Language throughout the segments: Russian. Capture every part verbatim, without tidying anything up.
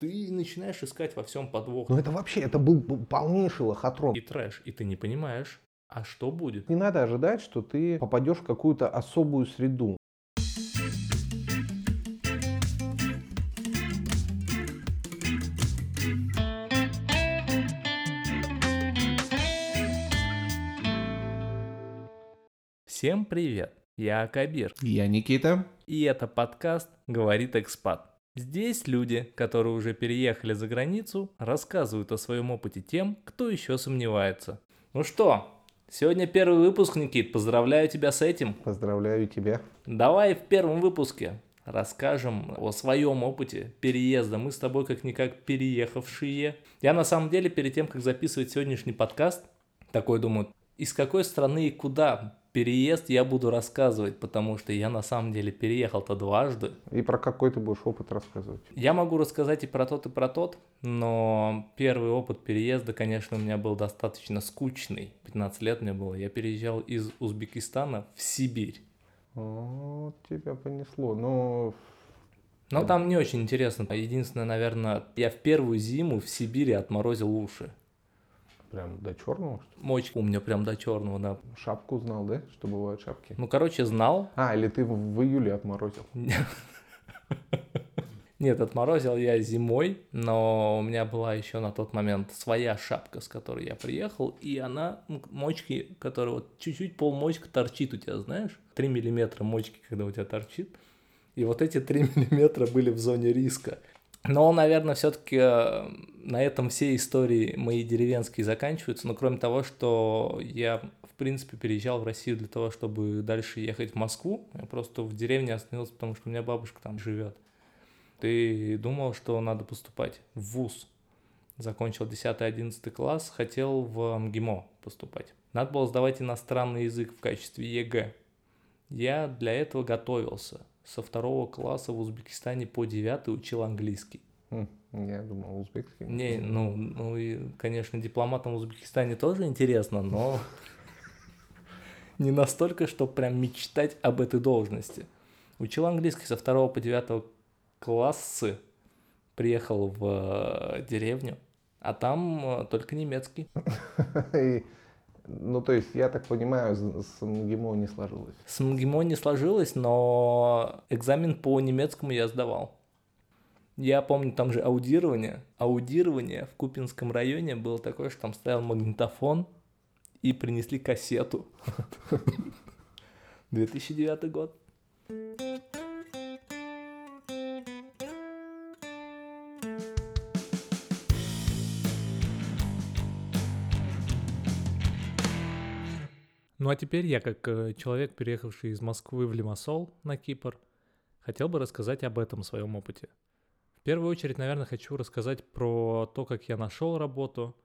ты начинаешь искать во всем подвох. Ну это вообще, это был полнейший лохотрон. И трэш, и ты не понимаешь, а что будет. Не надо ожидать, что ты попадешь в какую-то особую среду. Всем привет, я Кабир. Я Никита. И это подкаст «Говорит экспат». Здесь люди, которые уже переехали за границу, рассказывают о своем опыте тем, кто еще сомневается. Ну что, сегодня первый выпуск, Никит, поздравляю тебя с этим. Поздравляю тебя. Давай в первом выпуске расскажем о своем опыте переезда. Мы с тобой как-никак переехавшие. Я на самом деле перед тем, как записывать сегодняшний подкаст, такой думаю, из какой страны и куда переезд я буду рассказывать, потому что я на самом деле переехал-то дважды. И про какой ты будешь опыт рассказывать? Я могу рассказать и про тот, и про тот, но первый опыт переезда, конечно, у меня был достаточно скучный. пятнадцать лет мне было. Я переезжал из Узбекистана в Сибирь. Вот тебя понесло, но... Но там не очень интересно. Единственное, наверное, я в первую зиму в Сибири отморозил уши. Прям до черного? Мочку у меня прям до черного, да. Шапку знал, да? Что бывают шапки? Ну, короче, знал. А, или ты в июле отморозил? Нет, отморозил я зимой, но у меня была еще на тот момент своя шапка, с которой я приехал, и она, мочки, которая вот чуть-чуть полмочка торчит у тебя, знаешь? три миллиметра мочки, когда у тебя торчит. И вот эти три миллиметра были в зоне риска. Но, наверное, все-таки на этом все истории мои деревенские заканчиваются. Но кроме того, что я, в принципе, переезжал в Россию для того, чтобы дальше ехать в Москву. Я просто в деревне остановился, потому что у меня бабушка там живет. И думал, что надо поступать в вуз. Закончил десятый-одиннадцатый класс, хотел в МГИМО поступать. Надо было сдавать иностранный язык в качестве ЕГЭ. Я для этого готовился. Со второго класса в Узбекистане по девятый учил английский. Я думал, узбекский. Не, ну, ну и, конечно, дипломатам в Узбекистане тоже интересно, но не настолько, что прям мечтать об этой должности. Учил английский со второго по девятого классы, приехал в деревню, а там только немецкий. Ну, то есть, я так понимаю, с МГИМО не сложилось. С МГИМО не сложилось, но экзамен по немецкому я сдавал. Я помню, там же аудирование. Аудирование в Купинском районе было такое, что там стоял магнитофон и принесли кассету. две тысячи девятый год. Ну а теперь я, как человек, переехавший из Москвы в Лимасол на Кипр, хотел бы рассказать об этом своем опыте. В первую очередь, наверное, хочу рассказать про то, как я нашел работу,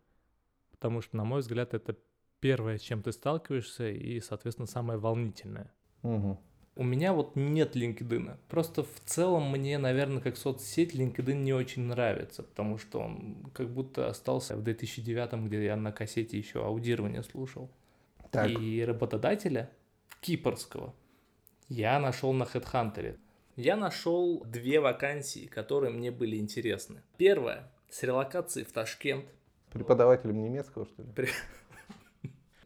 потому что, на мой взгляд, это первое, с чем ты сталкиваешься и, соответственно, самое волнительное. Угу. У меня вот нет LinkedIn. Просто в целом мне, наверное, как соцсеть LinkedIn не очень нравится, потому что он как будто остался в две тысячи девятом, где я на кассете еще аудирование слушал. Так. И работодателя кипрского я нашел на Headhunter. Я нашел две вакансии, которые мне были интересны. Первая с релокацией в Ташкент. Преподавателем немецкого, что ли? При...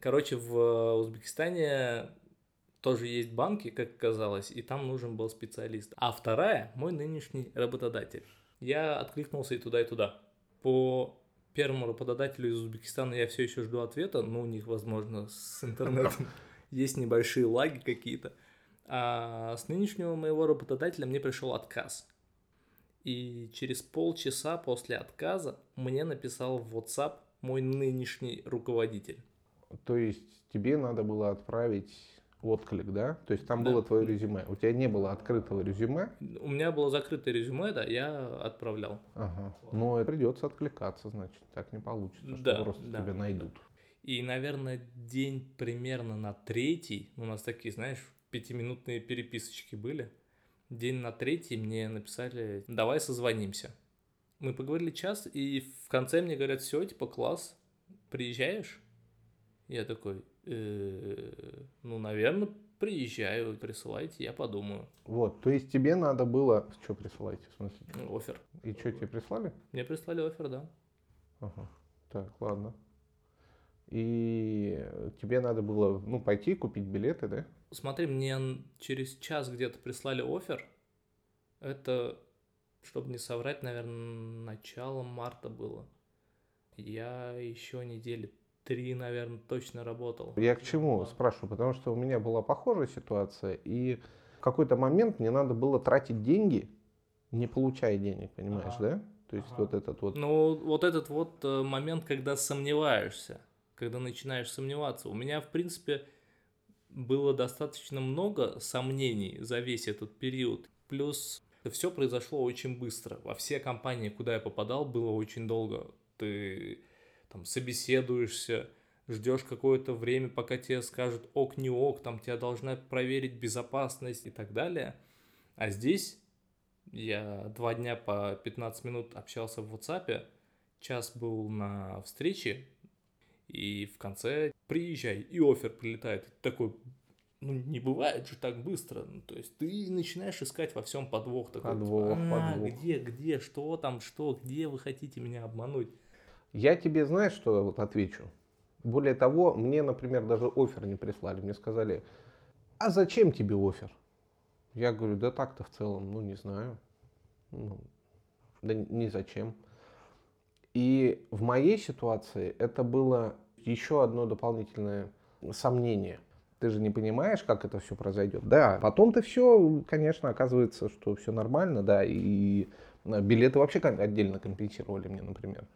Короче, в Узбекистане тоже есть банки, как оказалось, и там нужен был специалист. А вторая — мой нынешний работодатель. Я откликнулся и туда, и туда. По... Первому работодателю из Узбекистана я все еще жду ответа, но у них, возможно, с интернетом есть небольшие лаги какие-то. А с нынешнего моего работодателя мне пришел отказ. И через полчаса после отказа мне написал в WhatsApp мой нынешний руководитель. То есть тебе надо было отправить отклик, да? То есть там да. Было твое резюме. У тебя не было открытого резюме? У меня было закрытое резюме, да, я отправлял. Ага. Вот. Но придется откликаться, значит, так не получится, что да, просто да, тебя найдут. Да. И, наверное, день примерно на третий, у нас такие, знаешь, пятиминутные переписочки были, день на третий мне написали: давай созвонимся. Мы поговорили час, и в конце мне говорят: все, типа, класс, приезжаешь? Я такой... ну, наверное, приезжаю, присылайте, я подумаю. Вот, то есть тебе надо было... Что присылайте, в смысле? Оффер. И что, тебе прислали? Мне прислали оффер, да. Ага, так, ладно. И тебе надо было, ну, пойти купить билеты, да? Смотри, мне через час где-то прислали оффер. Это, чтобы не соврать, наверное, начало марта было. Я еще недели три, наверное, точно работал. Я к чему спрашиваю? Потому что у меня была похожая ситуация, и в какой-то момент мне надо было тратить деньги, не получая денег, понимаешь, ага. да? То есть ага. вот этот вот... Ну, вот этот вот момент, когда сомневаешься, когда начинаешь сомневаться. У меня, в принципе, было достаточно много сомнений за весь этот период. Плюс все произошло очень быстро. Во все компании, куда я попадал, было очень долго. Ты... Там собеседуешься, ждешь какое-то время, пока тебе скажут ок, не ок, там тебя должна проверить безопасность и так далее. А здесь я два дня по пятнадцать минут общался в WhatsApp, час был на встрече, и в конце приезжай, и оффер прилетает. Ты такой, ну не бывает же так быстро. Ну, то есть ты начинаешь искать во всем подвох. Такой, подвох, типа, а, подвох. Где, где, что там, что, где вы хотите меня обмануть? Я тебе, знаешь, что вот отвечу? Более того, мне, например, даже оффер не прислали. Мне сказали, а зачем тебе оффер? Я говорю, да так-то в целом, ну не знаю. Ну, да не зачем. И в моей ситуации это было еще одно дополнительное сомнение. Ты же не понимаешь, как это все произойдет. Да, потом-то все, конечно, оказывается, что все нормально, да. И билеты вообще отдельно компенсировали мне, например.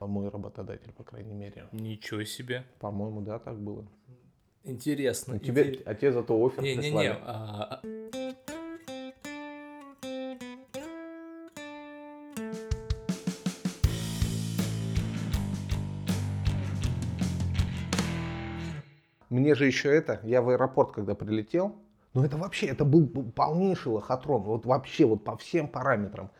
Мой работодатель, по крайней мере. Ничего себе. По-моему, да, так было. Интересно. А тебе, интерес... а тебе зато оффер не, прислали. Не-не-не. А... Мне же еще это, я в аэропорт когда прилетел, ну это вообще, это был полнейший лохотрон, вот вообще вот по всем параметрам.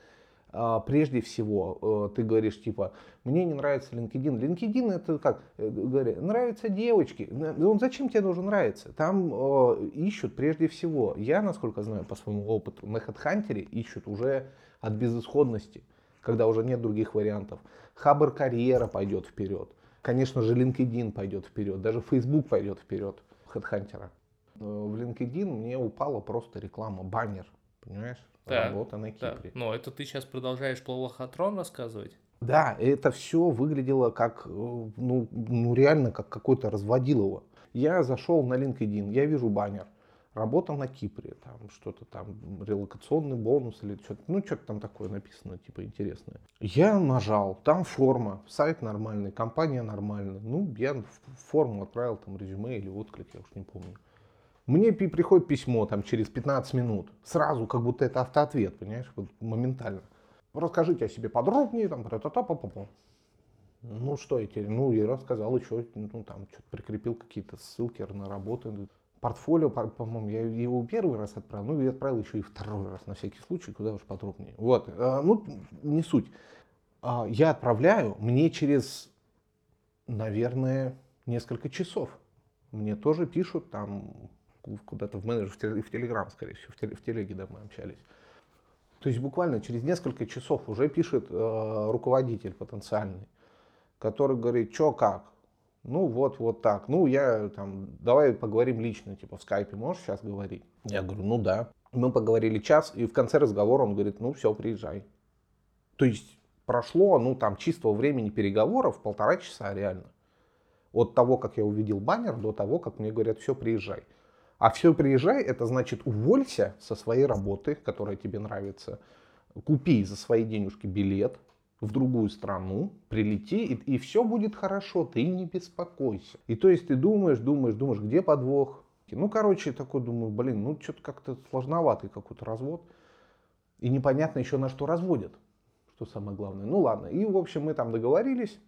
Прежде всего, ты говоришь, типа, мне не нравится LinkedIn. LinkedIn это как, говорят, нравятся девочки. Он зачем тебе должен нравиться? Там э, ищут прежде всего. Я, насколько знаю, по своему опыту, на Headhunter ищут уже от безысходности, когда уже нет других вариантов. Хабр карьера пойдет вперед. Конечно же, LinkedIn пойдет вперед. Даже Facebook пойдет вперед Headhunter. В LinkedIn мне упала просто реклама, баннер, понимаешь? Да, работа на Кипре. Да. Но это ты сейчас продолжаешь про лохотрон рассказывать? Да, это все выглядело как, ну, ну реально как какое-то разводилово. Я зашел на LinkedIn, я вижу баннер. Работа на Кипре, там что-то там, релокационный бонус или что-то, ну что-то там такое написано, типа интересное. Я нажал, там форма, сайт нормальный, компания нормальная. Ну, я в форму отправил там резюме или отклик, я уж не помню. Мне приходит письмо там через пятнадцать минут, сразу как будто это автоответ, понимаешь, вот моментально. Расскажите о себе подробнее, там, про-та-та-па-па-па. Ну что я тебе, ну я рассказал еще, ну там что-то прикрепил какие-то ссылки на работы. Портфолио, по-моему, я его первый раз отправил, ну и отправил еще и второй раз на всякий случай, куда уж подробнее. Вот, ну не суть. Я отправляю, мне через, наверное, несколько часов, мне тоже пишут там... куда-то в менеджер, в Телеграм, скорее всего, в, теле, в Телеге, да, мы общались. То есть буквально через несколько часов уже пишет э, руководитель потенциальный, который говорит, что как, ну вот, вот так, ну я там, давай поговорим лично, типа в скайпе можешь сейчас говорить? Я говорю, ну да. Мы поговорили час, и в конце разговора он говорит, ну все, приезжай. То есть прошло, ну там, чистого времени переговоров полтора часа реально. От того, как я увидел баннер, до того, как мне говорят, все, приезжай. А все, приезжай, это значит уволься со своей работы, которая тебе нравится, купи за свои денежки билет в другую страну, прилети, и, и все будет хорошо, ты не беспокойся. И то есть ты думаешь, думаешь, думаешь, где подвох? Ну, короче, я такой думаю, блин, ну что-то как-то сложноватый какой-то развод. И непонятно еще на что разводят, что самое главное. Ну ладно, и в общем мы там договорились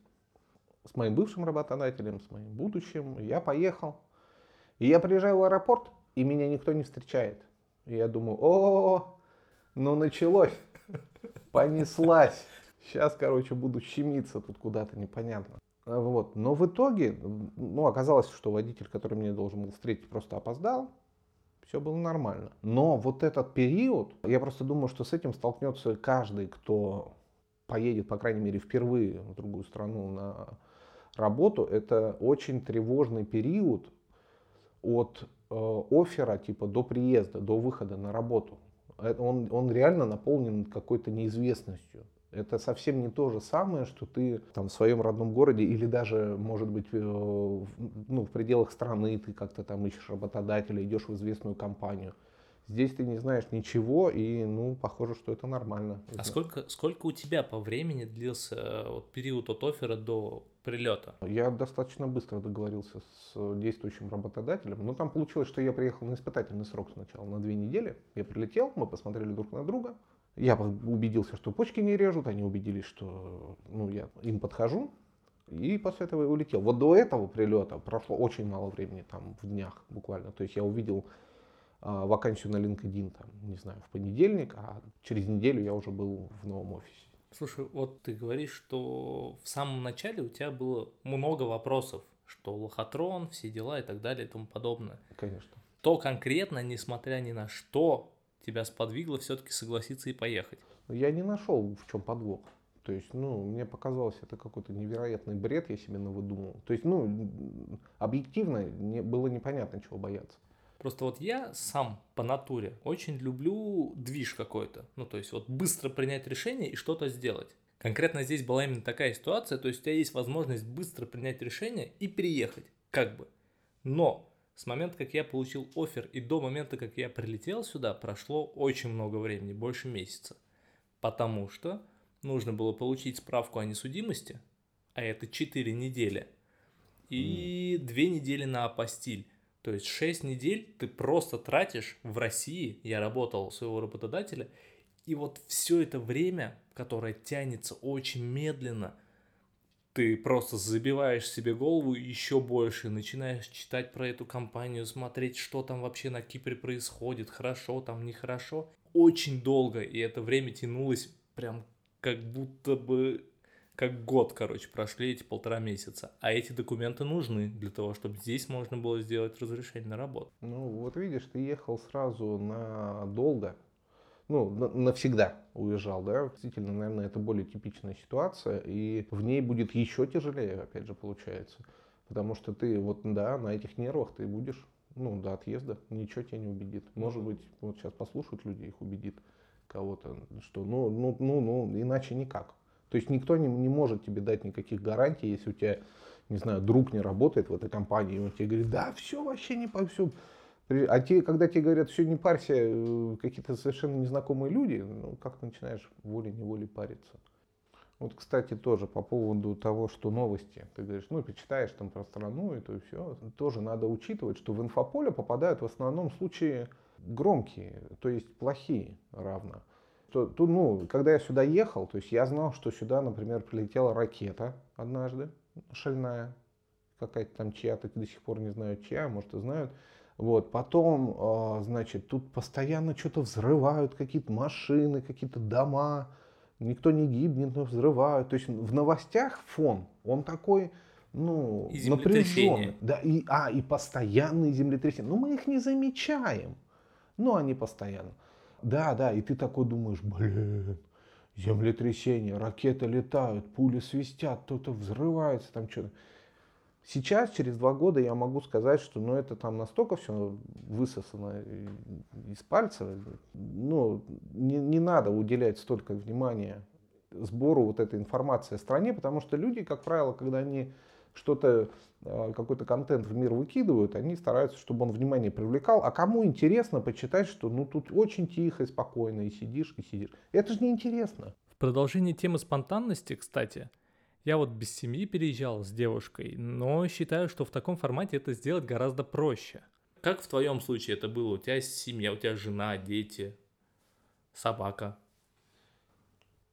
с моим бывшим работодателем, с моим будущим, я поехал. И я приезжаю в аэропорт, и меня никто не встречает. И я думаю, о-о-о, ну началось, понеслась. Сейчас, короче, буду щемиться тут куда-то, непонятно. Вот. Но в итоге, ну, оказалось, что водитель, который меня должен был встретить, просто опоздал. все было нормально. Но вот этот период, я просто думаю, что с этим столкнется каждый, кто поедет, по крайней мере, впервые в другую страну на работу. Это очень тревожный период от э, оффера типа до приезда, до выхода на работу. Он, он реально наполнен какой-то неизвестностью. Это совсем не то же самое, что ты там в своем родном городе или даже, может быть, ну, в пределах страны ты как-то там ищешь работодателя, идешь в известную компанию. Здесь ты не знаешь ничего, и, ну, похоже, что это нормально. А сколько, сколько у тебя по времени длился вот, период от оффера до прилета? Я достаточно быстро договорился с действующим работодателем, но там получилось, что я приехал на испытательный срок сначала, на две недели. Я прилетел, мы посмотрели друг на друга. Я убедился, что почки не режут, они убедились, что ну, я им подхожу, и после этого я улетел. Вот до этого прилета прошло очень мало времени, там, в днях буквально. То есть я увидел а, вакансию на LinkedIn, там, не знаю, в понедельник, а через неделю я уже был в новом офисе. Слушай, вот ты говоришь, что в самом начале у тебя было много вопросов, что лохотрон, все дела и так далее и тому подобное. Конечно. То конкретно, несмотря ни на что, тебя сподвигло все-таки согласиться и поехать? Я не нашел, в чем подвох. То есть, ну, мне показалось, это какой-то невероятный бред, я себе навыдумывал. То есть, ну, объективно не, было непонятно, чего бояться. Просто вот я сам по натуре очень люблю движ какой-то. Ну, то есть, вот быстро принять решение и что-то сделать. Конкретно здесь была именно такая ситуация. То есть, у тебя есть возможность быстро принять решение и переехать, как бы. Но... С момента, как я получил оффер, и до момента, как я прилетел сюда, прошло очень много времени, больше месяца. Потому что нужно было получить справку о несудимости, а это четыре недели, и mm. две недели на апостиль. То есть шесть недель ты просто тратишь в России, я работал у своего работодателя, и вот все это время, которое тянется очень медленно, ты просто забиваешь себе голову еще больше, начинаешь читать про эту компанию, смотреть, что там вообще на Кипре происходит, хорошо там, нехорошо. Очень долго, и это время тянулось прям как будто бы, как год, короче, прошли эти полтора месяца. А эти документы нужны для того, чтобы здесь можно было сделать разрешение на работу. Ну вот видишь, ты ехал сразу надолго. Ну, навсегда уезжал, да, действительно, наверное, это более типичная ситуация, и в ней будет еще тяжелее, опять же, получается, потому что ты, вот, да, на этих нервах ты будешь, ну, до отъезда, ничего тебя не убедит, может быть, вот сейчас послушают люди, их убедит кого-то, что, ну, ну, ну, ну, иначе никак, то есть никто не, не может тебе дать никаких гарантий, если у тебя, не знаю, друг не работает в этой компании, и он тебе говорит, да, все, вообще не по всему. А те, когда тебе говорят, все, не парься, какие-то совершенно незнакомые люди, ну, как ты начинаешь волей-неволей париться. Вот, кстати, тоже по поводу того, что новости, ты говоришь, ну, ты читаешь там про страну, и то и все. Тоже надо учитывать, что в инфополе попадают в основном случаи громкие, то есть плохие равно. То, то, ну, когда я сюда ехал, то есть я знал, что сюда, например, прилетела ракета однажды, шальная, какая-то там чья-то, до сих пор не знаю чья, может и знают. Вот, потом, значит, тут постоянно что-то взрывают, какие-то машины, какие-то дома, никто не гибнет, но взрывают. То есть в новостях фон, он такой, ну, напряженный. Да, и, а, и постоянные землетрясения. Ну, мы их не замечаем, но они постоянно. Да, да, и ты такой думаешь, блин, землетрясения, ракеты летают, пули свистят, кто-то взрывается, там что-то. Сейчас, через два года, я могу сказать, что ну, это там настолько все высосано из пальца. Ну, не, не надо уделять столько внимания сбору вот этой информации о стране, потому что люди, как правило, когда они что-то, какой-то контент в мир выкидывают, они стараются, чтобы он внимание привлекал. А кому интересно почитать, что ну, тут очень тихо и спокойно, и сидишь, и сидишь. Это же неинтересно. В продолжении темы спонтанности, кстати... Я вот без семьи переезжал с девушкой, но считаю, что в таком формате это сделать гораздо проще. Как в твоем случае это было? У тебя семья, у тебя жена, дети, собака.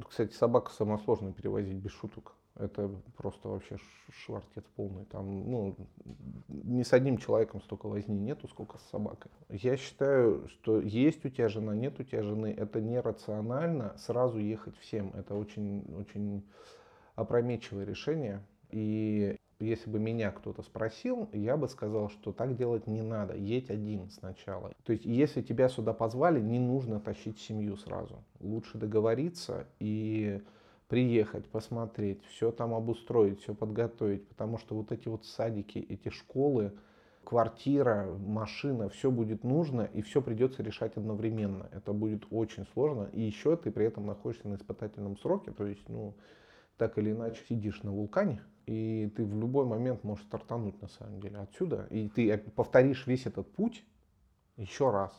Кстати, собаку самое сложное перевозить, без шуток. Это просто вообще швартет полный. Там, ну, ни с одним человеком столько возни нету, сколько с собакой. Я считаю, что есть у тебя жена, нет у тебя жены. Это нерационально сразу ехать всем. Это очень, очень... опрометчивое решение, и если бы меня кто-то спросил, я бы сказал, что так делать не надо, едь один сначала. То есть, если тебя сюда позвали, не нужно тащить семью сразу. Лучше договориться и приехать, посмотреть, все там обустроить, все подготовить, потому что вот эти вот садики, эти школы, квартира, машина, все будет нужно, и все придется решать одновременно. Это будет очень сложно, и еще ты при этом находишься на испытательном сроке, то есть, ну, так или иначе сидишь на вулкане, и ты в любой момент можешь стартануть, на самом деле, отсюда, и ты повторишь весь этот путь еще раз.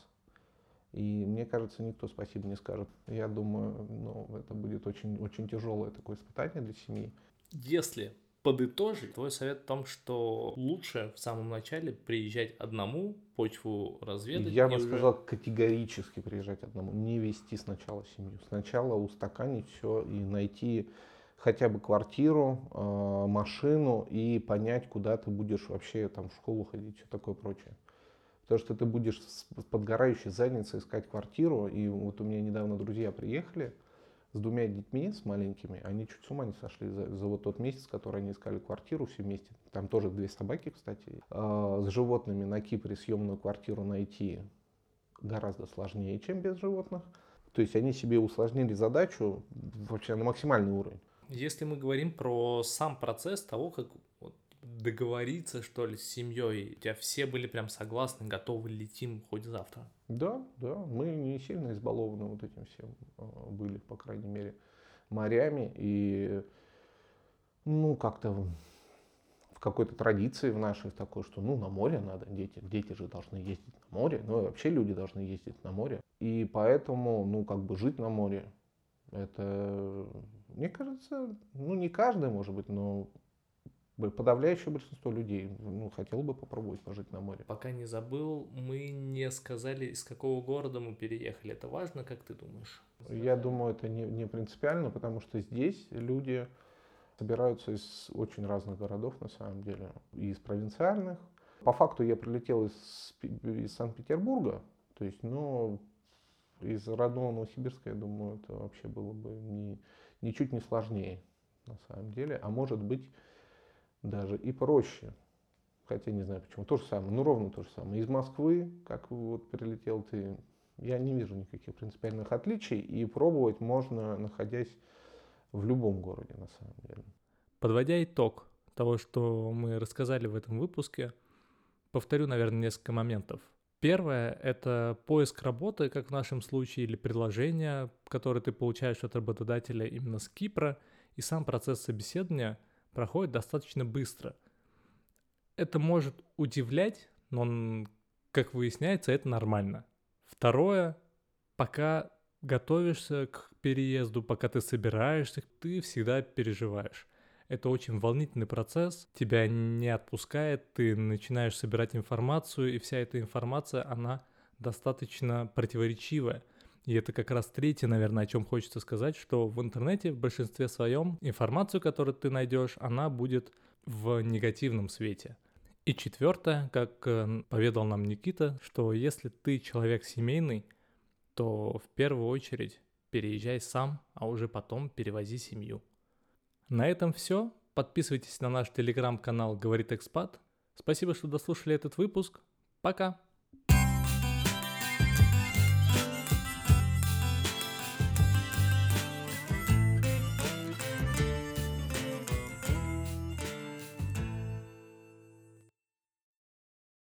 И мне кажется, никто спасибо не скажет. Я думаю, ну, это будет очень, очень тяжелое такое испытание для семьи. Если подытожить, твой совет в том, что лучше в самом начале приезжать одному, почву разведать. Я бы уже... сказал, категорически приезжать одному, не вести сначала семью. Сначала устаканить все и найти хотя бы квартиру, э, машину и понять, куда ты будешь вообще там в школу ходить, все такое прочее. Потому что ты будешь с подгорающей задницей искать квартиру. И вот у меня недавно друзья приехали с двумя детьми, с маленькими. Они чуть с ума не сошли за, за вот тот месяц, который они искали квартиру все вместе. Там тоже две собаки, кстати. А с животными на Кипре съемную квартиру найти гораздо сложнее, чем без животных. То есть они себе усложнили задачу вообще на максимальный уровень. Если мы говорим про сам процесс того, как... договориться, что ли, с семьей? У тебя все были прям согласны, готовы, летим хоть завтра? Да, да, мы не сильно избалованы вот этим всем были, по крайней мере, морями. И, ну, как-то в какой-то традиции в нашей такой, что, ну, на море надо, дети, дети же должны ездить на море, ну, и вообще люди должны ездить на море. И поэтому, ну, как бы жить на море, это, мне кажется, ну, не каждый, может быть, но... подавляющее большинство людей, ну, хотел бы попробовать пожить на море. Пока не забыл, мы не сказали, из какого города мы переехали. Это важно, как ты думаешь? Я думаю, это не, не принципиально, потому что здесь люди собираются из очень разных городов, на самом деле, и из провинциальных. По факту я прилетел из, из Санкт-Петербурга, то есть, ну, из родного Новосибирска, я думаю, это вообще было бы не, ничуть не сложнее, на самом деле, а может быть, даже и проще, хотя не знаю почему, то же самое, ну ровно то же самое. Из Москвы, как вот прилетел ты, я не вижу никаких принципиальных отличий, и пробовать можно, находясь в любом городе, на самом деле. Подводя итог того, что мы рассказали в этом выпуске, повторю, наверное, несколько моментов. Первое – это поиск работы, как в нашем случае, или предложение, которое ты получаешь от работодателя именно с Кипра, и сам процесс собеседования – проходит достаточно быстро. Это может удивлять, но, как выясняется, это нормально. Второе, пока готовишься к переезду, пока ты собираешься, ты всегда переживаешь. Это очень волнительный процесс, тебя не отпускает, ты начинаешь собирать информацию, и вся эта информация, она достаточно противоречивая. И это как раз третье, наверное, о чем хочется сказать, что в интернете в большинстве своем информацию, которую ты найдешь, она будет в негативном свете. И четвертое, как поведал нам Никита, что если ты человек семейный, то в первую очередь переезжай сам, а уже потом перевози семью. На этом все. Подписывайтесь на наш телеграм-канал «Говорит экспат». Спасибо, что дослушали этот выпуск. Пока!